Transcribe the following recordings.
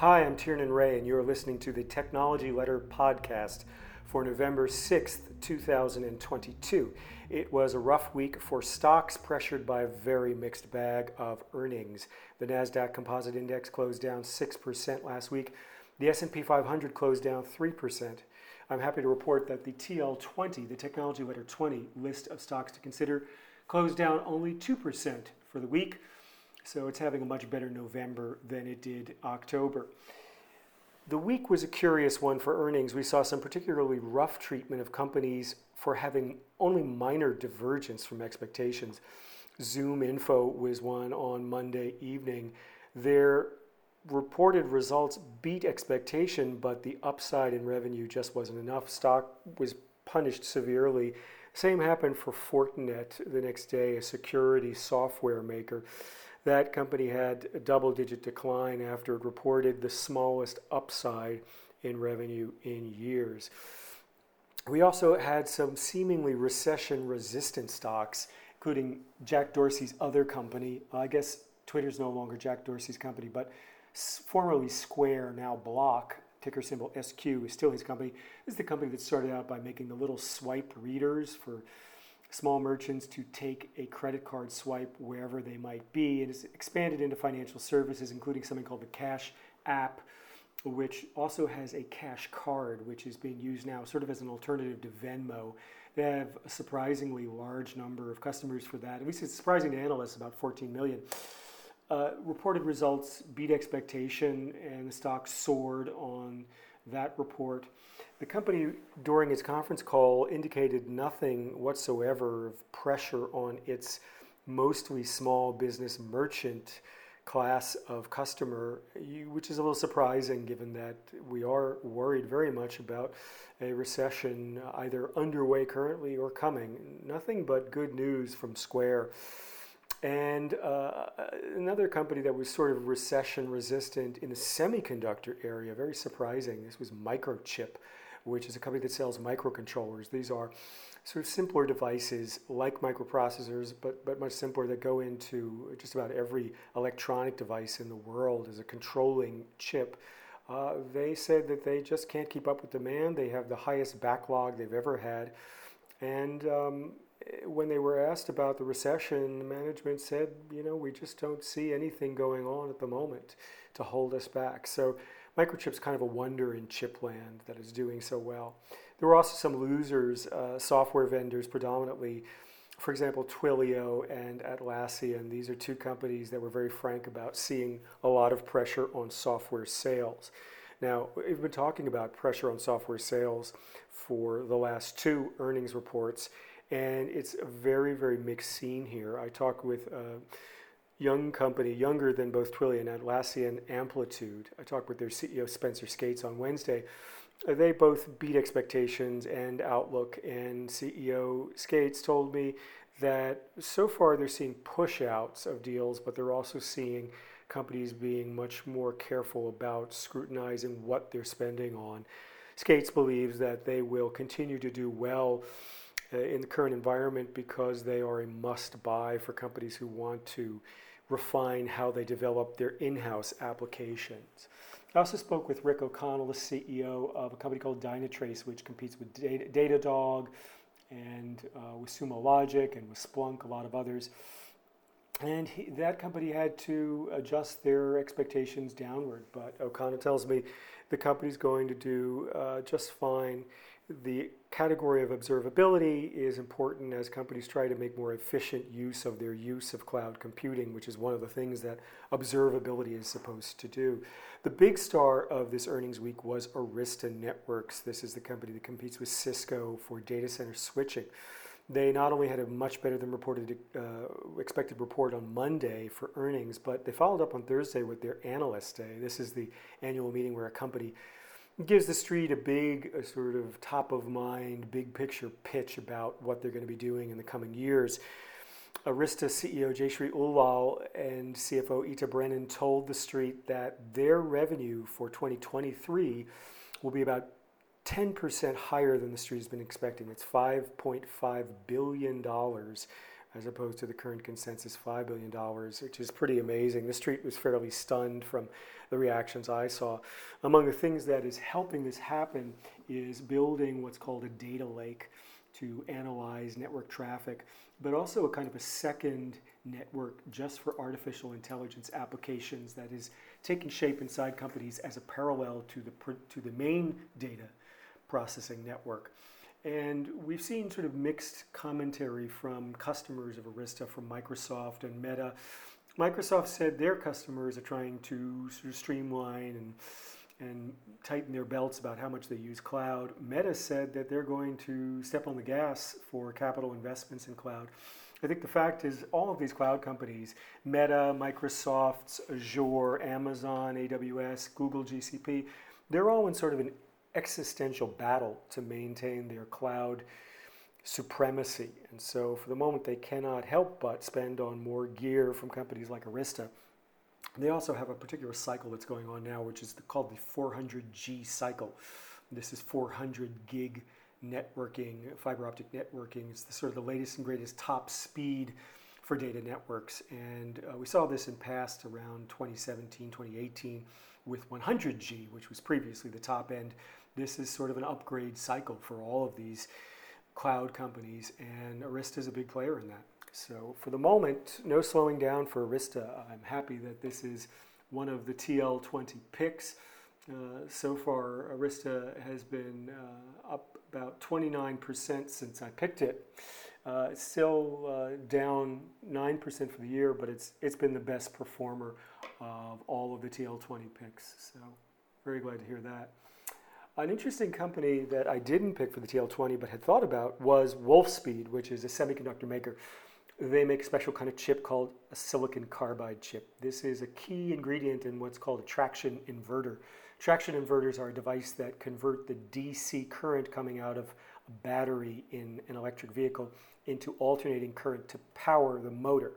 Hi, I'm Tiernan Ray, and you're listening to the Technology Letter Podcast for November 6th, 2022. It was a rough week for stocks, pressured by a very mixed bag of earnings. The NASDAQ Composite Index closed down 6% last week. The S&P 500 closed down 3%. I'm happy to report that the TL 20, the Technology Letter 20 list of stocks to consider, closed down only 2% for the week. So it's having a much better November than it did October. The week was a curious one for earnings. We saw some particularly rough treatment of companies for having only minor divergence from expectations. Zoom Info was one on Monday evening. Their reported results beat expectation, but the upside in revenue just wasn't enough. Stock was punished severely. Same happened for Fortinet the next day, a security software maker. That company had a double-digit decline after it reported the smallest upside in revenue in years. We also had some seemingly recession-resistant stocks, including Jack Dorsey's other company. I guess Twitter's no longer Jack Dorsey's company, but formerly Square, now Block, ticker symbol SQ, is still his company. This is the company that started out by making the little swipe readers for small merchants to take a credit card swipe wherever they might be. It has expanded into financial services, including something called the Cash App, which also has a cash card, which is being used now sort of as an alternative to Venmo. They have a surprisingly large number of customers for that. At least it's surprising to analysts, about 14 million. Reported results beat expectation, and the stock soared on that report. The company, during its conference call, indicated nothing whatsoever of pressure on its mostly small business merchant class of customer, which is a little surprising given that we are worried very much about a recession either underway currently or coming. Nothing but good news from Square. And another company that was sort of recession resistant in the semiconductor area, very surprising, this was Microchip, which is a company that sells microcontrollers. These are sort of simpler devices like microprocessors, but much simpler, that go into just about every electronic device in the world as a controlling chip. They said that they just can't keep up with demand. They have the highest backlog they've ever had. And when they were asked about the recession, management said, you know, we just don't see anything going on at the moment to hold us back. So Microchip's kind of a wonder in chip land that is doing so well. There were also some losers, software vendors predominantly. For example, Twilio and Atlassian. These are two companies that were very frank about seeing a lot of pressure on software sales. Now, we've been talking about pressure on software sales for the last two earnings reports, and it's a very, very mixed scene here. I talked with a young company, younger than both Twilio and Atlassian, Amplitude. I talked with their CEO, Spencer Skates, on Wednesday. They both beat expectations and outlook, and CEO Skates told me that so far they're seeing push-outs of deals, but they're also seeing companies being much more careful about scrutinizing what they're spending on. Skates believes that they will continue to do well in the current environment because they are a must-buy for companies who want to refine how they develop their in-house applications. I also spoke with Rick O'Connell, the CEO of a company called Dynatrace, which competes with Datadog and with Sumo Logic and with Splunk, a lot of others. And that company had to adjust their expectations downward, but O'Connell tells me the company's going to do just fine. The category of observability is important as companies try to make more efficient use of their use of cloud computing, which is one of the things that observability is supposed to do. The big star of this earnings week was Arista Networks. This is the company that competes with Cisco for data center switching. They not only had a much better than reported expected report on Monday for earnings, but they followed up on Thursday with their analyst day. This is the annual meeting where a company gives the street a big sort of top-of-mind, big-picture pitch about what they're going to be doing in the coming years. Arista CEO Jayshree Ulwal and CFO Ita Brennan told the street that their revenue for 2023 will be about 10% higher than the street has been expecting. It's $5.5 billion as opposed to the current consensus $5 billion, which is pretty amazing. The street was fairly stunned from the reactions I saw. Among the things that is helping this happen is building what's called a data lake to analyze network traffic, but also a kind of a second network just for artificial intelligence applications that is taking shape inside companies as a parallel to the main data processing network. And we've seen sort of mixed commentary from customers of Arista, from Microsoft and Meta. Microsoft said their customers are trying to sort of streamline and tighten their belts about how much they use cloud. Meta said that they're going to step on the gas for capital investments in cloud. I think the fact is all of these cloud companies, Meta, Microsoft, Azure, Amazon, AWS, Google, GCP, they're all in sort of an existential battle to maintain their cloud supremacy. And so for the moment, they cannot help but spend on more gear from companies like Arista. They also have a particular cycle that's going on now, which is called the 400G cycle. This is 400 gig networking, fiber optic networking. It's the sort of the latest and greatest top speed for data networks. And we saw this in past around 2017, 2018 with 100G, which was previously the top end. This is sort of an upgrade cycle for all of these cloud companies, and Arista is a big player in that. So for the moment, no slowing down for Arista. I'm happy that this is one of the TL20 picks. So far, Arista has been up about 29% since I picked it. It's still down 9% for the year, but it's been the best performer of all of the TL20 picks. So very glad to hear that. An interesting company that I didn't pick for the TL20 but had thought about was Wolfspeed, which is a semiconductor maker. They make a special kind of chip called a silicon carbide chip. This is a key ingredient in what's called a traction inverter. Traction inverters are a device that convert the DC current coming out of a battery in an electric vehicle into alternating current to power the motor.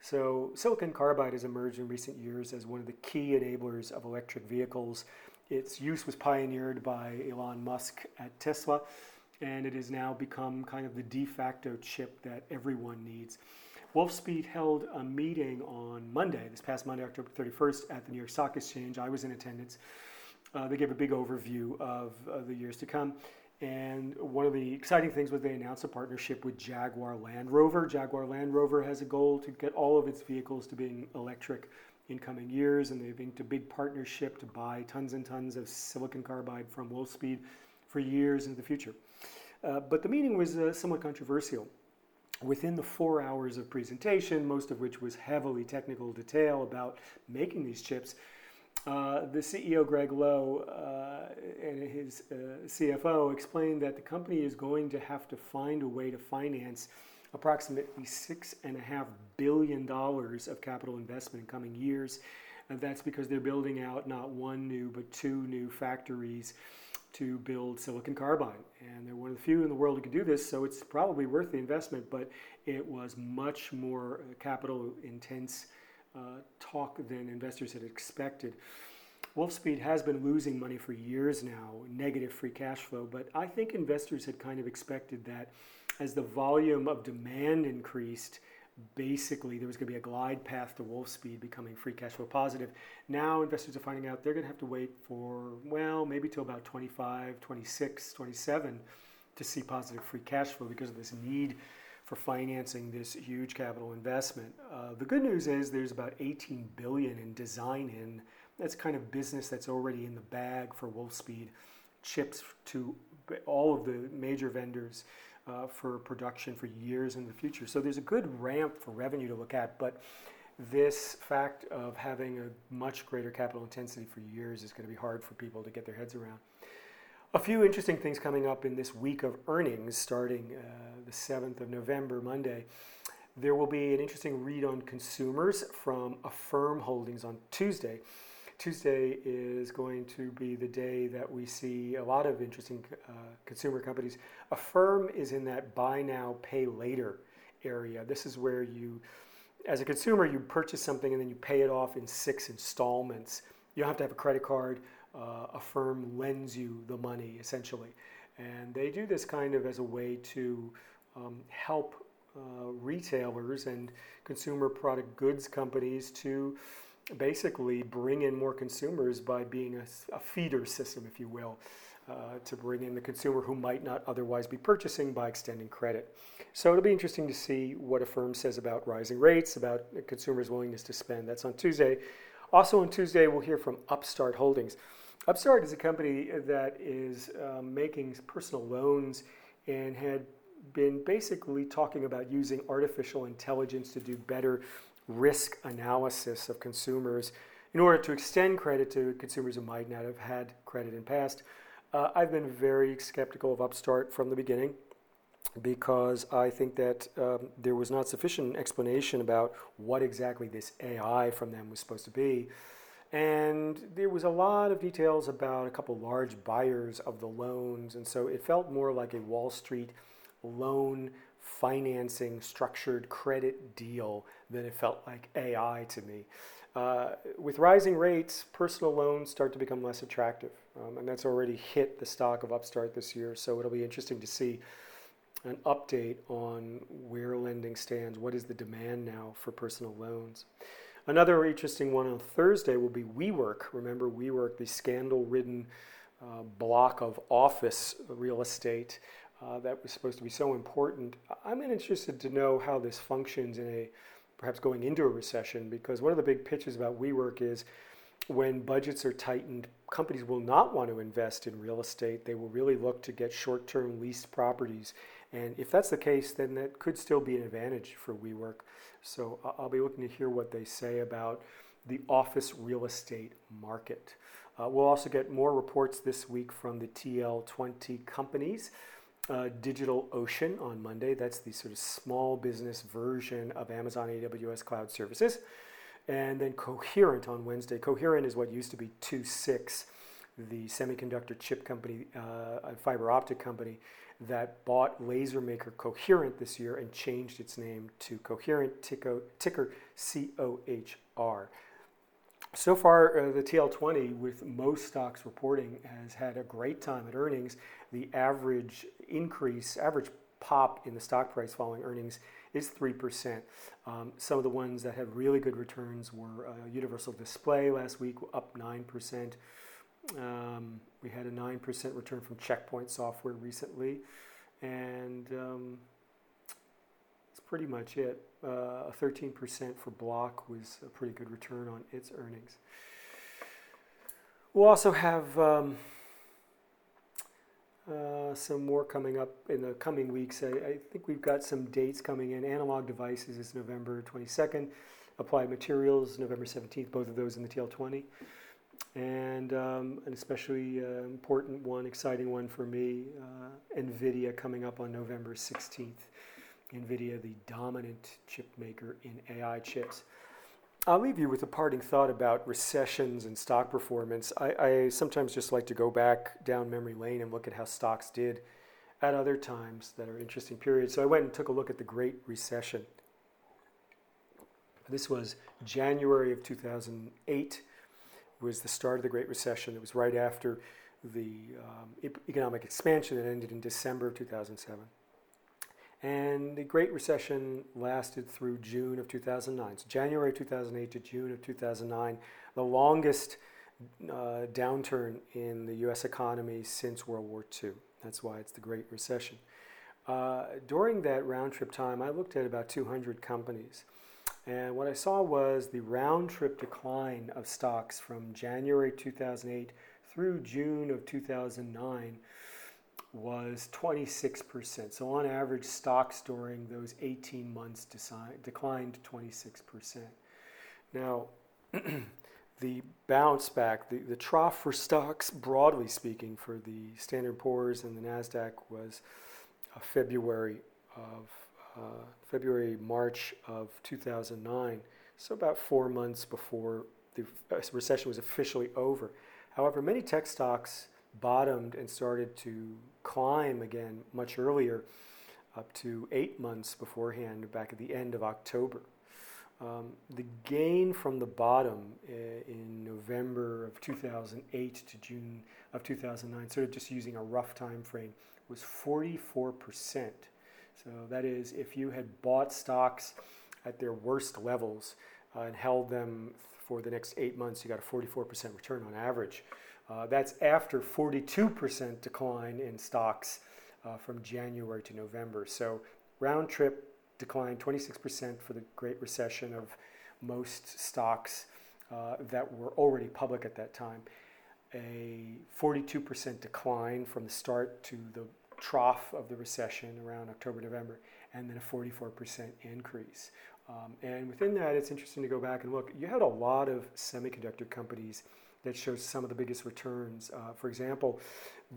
So silicon carbide has emerged in recent years as one of the key enablers of electric vehicles. Its use was pioneered by Elon Musk at Tesla, and it has now become kind of the de facto chip that everyone needs. Wolfspeed held a meeting on Monday, this past Monday, October 31st, at the New York Stock Exchange. I was in attendance. They gave a big overview of the years to come. And one of the exciting things was they announced a partnership with Jaguar Land Rover. Jaguar Land Rover has a goal to get all of its vehicles to being electric in coming years, and they've inked a big partnership to buy tons and tons of silicon carbide from Wolfspeed for years into the future. But the meeting was somewhat controversial. Within the 4 hours of presentation, most of which was heavily technical detail about making these chips, the CEO, Greg Lowe, and his CFO explained that the company is going to have to find a way to finance approximately $6.5 billion of capital investment in coming years. And that's because they're building out not one new, but two new factories to build silicon carbide. And they're one of the few in the world who can do this, so it's probably worth the investment, but it was much more capital intense talk than investors had expected. Wolfspeed has been losing money for years now, negative free cash flow, but I think investors had kind of expected that as the volume of demand increased, basically there was going to be a glide path to Wolfspeed becoming free cash flow positive. Now investors are finding out they're going to have to wait for, well, maybe till about 25, 26, 27 to see positive free cash flow because of this need for financing this huge capital investment. The good news is there's about $18 billion in design-in. That's kind of business that's already in the bag for Wolfspeed, chips to all of the major vendors for production for years in the future. So there's a good ramp for revenue to look at, but this fact of having a much greater capital intensity for years is going to be hard for people to get their heads around. A few interesting things coming up in this week of earnings starting the 7th of November, Monday. There will be an interesting read on consumers from Affirm Holdings on Tuesday. Tuesday is going to be the day that we see a lot of interesting consumer companies. Affirm is in that buy now, pay later area. This is where you, as a consumer, you purchase something and then you pay it off in 6 installments. You don't have to have a credit card. Affirm lends you the money, essentially. And they do this kind of as a way to help retailers and consumer product goods companies to basically bring in more consumers by being a feeder system, if you will, to bring in the consumer who might not otherwise be purchasing by extending credit. So it'll be interesting to see what a firm says about rising rates, about consumers' willingness to spend. That's on Tuesday. Also on Tuesday, we'll hear from Upstart Holdings. Upstart is a company that is making personal loans and had been basically talking about using artificial intelligence to do better risk analysis of consumers in order to extend credit to consumers who might not have had credit in the past. I've been very skeptical of Upstart from the beginning because I think that there was not sufficient explanation about what exactly this AI from them was supposed to be. And there was a lot of details about a couple large buyers of the loans, and so it felt more like a Wall Street loan financing structured credit deal than it felt like AI to me. With rising rates, personal loans start to become less attractive, and that's already hit the stock of Upstart this year, so it'll be interesting to see an update on where lending stands. What is the demand now for personal loans? Another interesting one on Thursday will be WeWork. Remember WeWork, the scandal-ridden block of office real estate that was supposed to be so important. I'm interested to know how this functions in a perhaps going into a recession, because one of the big pitches about WeWork is when budgets are tightened, companies will not want to invest in real estate. They will really look to get short-term leased properties. And if that's the case, then that could still be an advantage for WeWork. So I'll be looking to hear what they say about the office real estate market. We'll also get more reports this week from the TL 20 companies. DigitalOcean on Monday. That's the sort of small business version of Amazon AWS Cloud Services. And then Coherent on Wednesday. Coherent is what used to be 2.6, the semiconductor chip company, fiber optic company, that bought laser maker Coherent this year and changed its name to Coherent, ticker COHR. So far, the TL20, with most stocks reporting, has had a great time at earnings. The average increase, average pop in the stock price following earnings is 3%. Some of the ones that had really good returns were Universal Display last week, up 9%. We had a 9% return from Checkpoint Software recently, and that's pretty much it. A 13% for Block was a pretty good return on its earnings. We'll also have some more coming up in the coming weeks. I think we've got some dates coming in. Analog Devices is November 22nd. Applied Materials, November 17th, both of those in the TL20. And an especially important one, exciting one for me, NVIDIA coming up on November 16th. NVIDIA, the dominant chip maker in AI chips. I'll leave you with a parting thought about recessions and stock performance. I sometimes just like to go back down memory lane and look at how stocks did at other times that are interesting periods. So I went and took a look at the Great Recession. This was January of 2008. Was the start of the Great Recession. It was right after the economic expansion that ended in December of 2007. And the Great Recession lasted through June of 2009. So January 2008 to June of 2009, the longest downturn in the U.S. economy since World War II. That's why it's the Great Recession. During that round-trip time, I looked at about 200 companies. And what I saw was the round-trip decline of stocks from January 2008 through June of 2009 was 26%. So on average, stocks during those 18 months declined 26%. Now, the bounce back, the trough for stocks, broadly speaking, for the Standard & Poor's and the NASDAQ was March of 2009, so about 4 months before the recession was officially over. However, many tech stocks bottomed and started to climb again much earlier, up to 8 months beforehand, back at the end of October. The gain from the bottom in November of 2008 to June of 2009, sort of just using a rough time frame, was 44%. So that is, if you had bought stocks at their worst levels and held them for the next 8 months, you got a 44% return on average. That's after 42% decline in stocks from January to November. So round trip decline 26% for the Great Recession of most stocks that were already public at that time. A 42% decline from the start to the trough of the recession around October, November, and then a 44% increase. And within that, it's interesting to go back and look. You had a lot of semiconductor companies that showed some of the biggest returns. For example,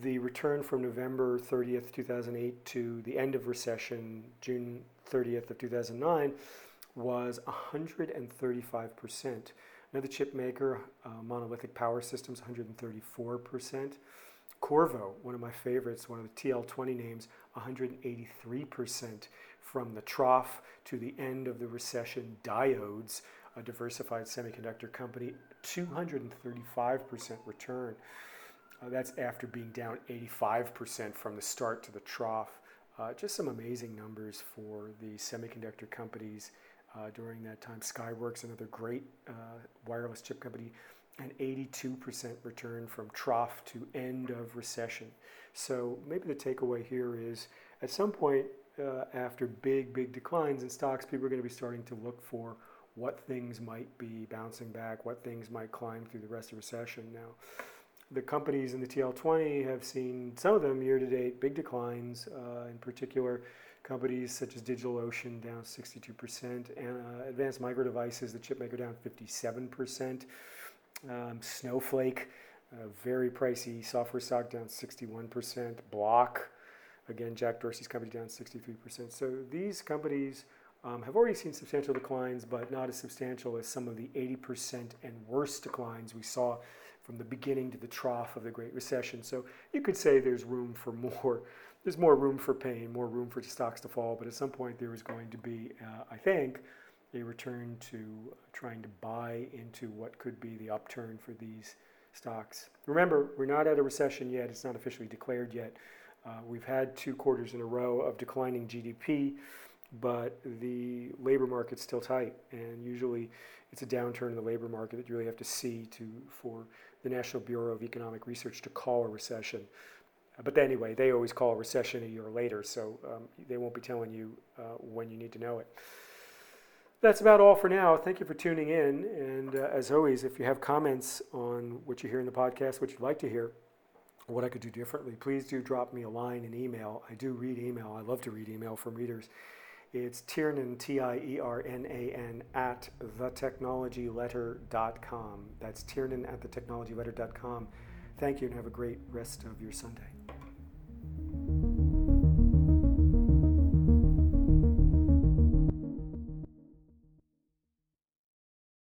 the return from November 30th, 2008 to the end of recession, June 30th of 2009, was 135%. Another chip maker, Monolithic Power Systems, 134%. Corvo, one of my favorites, one of the TL20 names, 183% from the trough to the end of the recession. Diodes, a diversified semiconductor company, 235% return. That's after being down 85% from the start to the trough. Just some amazing numbers for the semiconductor companies during that time. Skyworks, another great wireless chip company, an 82% return from trough to end of recession. So maybe the takeaway here is at some point after big declines in stocks, people are going to be starting to look for what things might be bouncing back, what things might climb through the rest of recession. Now, the companies in the TL20 have seen, some of them year-to-date, big declines, in particular companies such as DigitalOcean down 62%, and Advanced Micro Devices, the chip maker, down 57%. Snowflake, very pricey software stock, down 61%. Block, again, Jack Dorsey's company, down 63%. So these companies have already seen substantial declines, but not as substantial as some of the 80% and worse declines we saw from the beginning to the trough of the Great Recession. So you could say there's room for more. There's more room for pain, more room for stocks to fall, but at some point there is going to be, I think, a return to trying to buy into what could be the upturn for these stocks. Remember, we're not at a recession yet. It's not officially declared yet. We've had 2 quarters in a row of declining GDP, but the labor market's still tight, and usually it's a downturn in the labor market that you really have to see for the National Bureau of Economic Research to call a recession. But anyway, they always call a recession a year later, so they won't be telling you when you need to know it. That's about all for now. Thank you for tuning in, and as always, if you have comments on what you hear in the podcast, what you'd like to hear, what I could do differently, please do drop me a line in email. I do read email. I love to read email from readers. It's Tiernan, T-I-E-R-N-A-N, at thetechnologyletter.com. That's Tiernan at thetechnologyletter.com. Thank you, and have a great rest of your Sunday.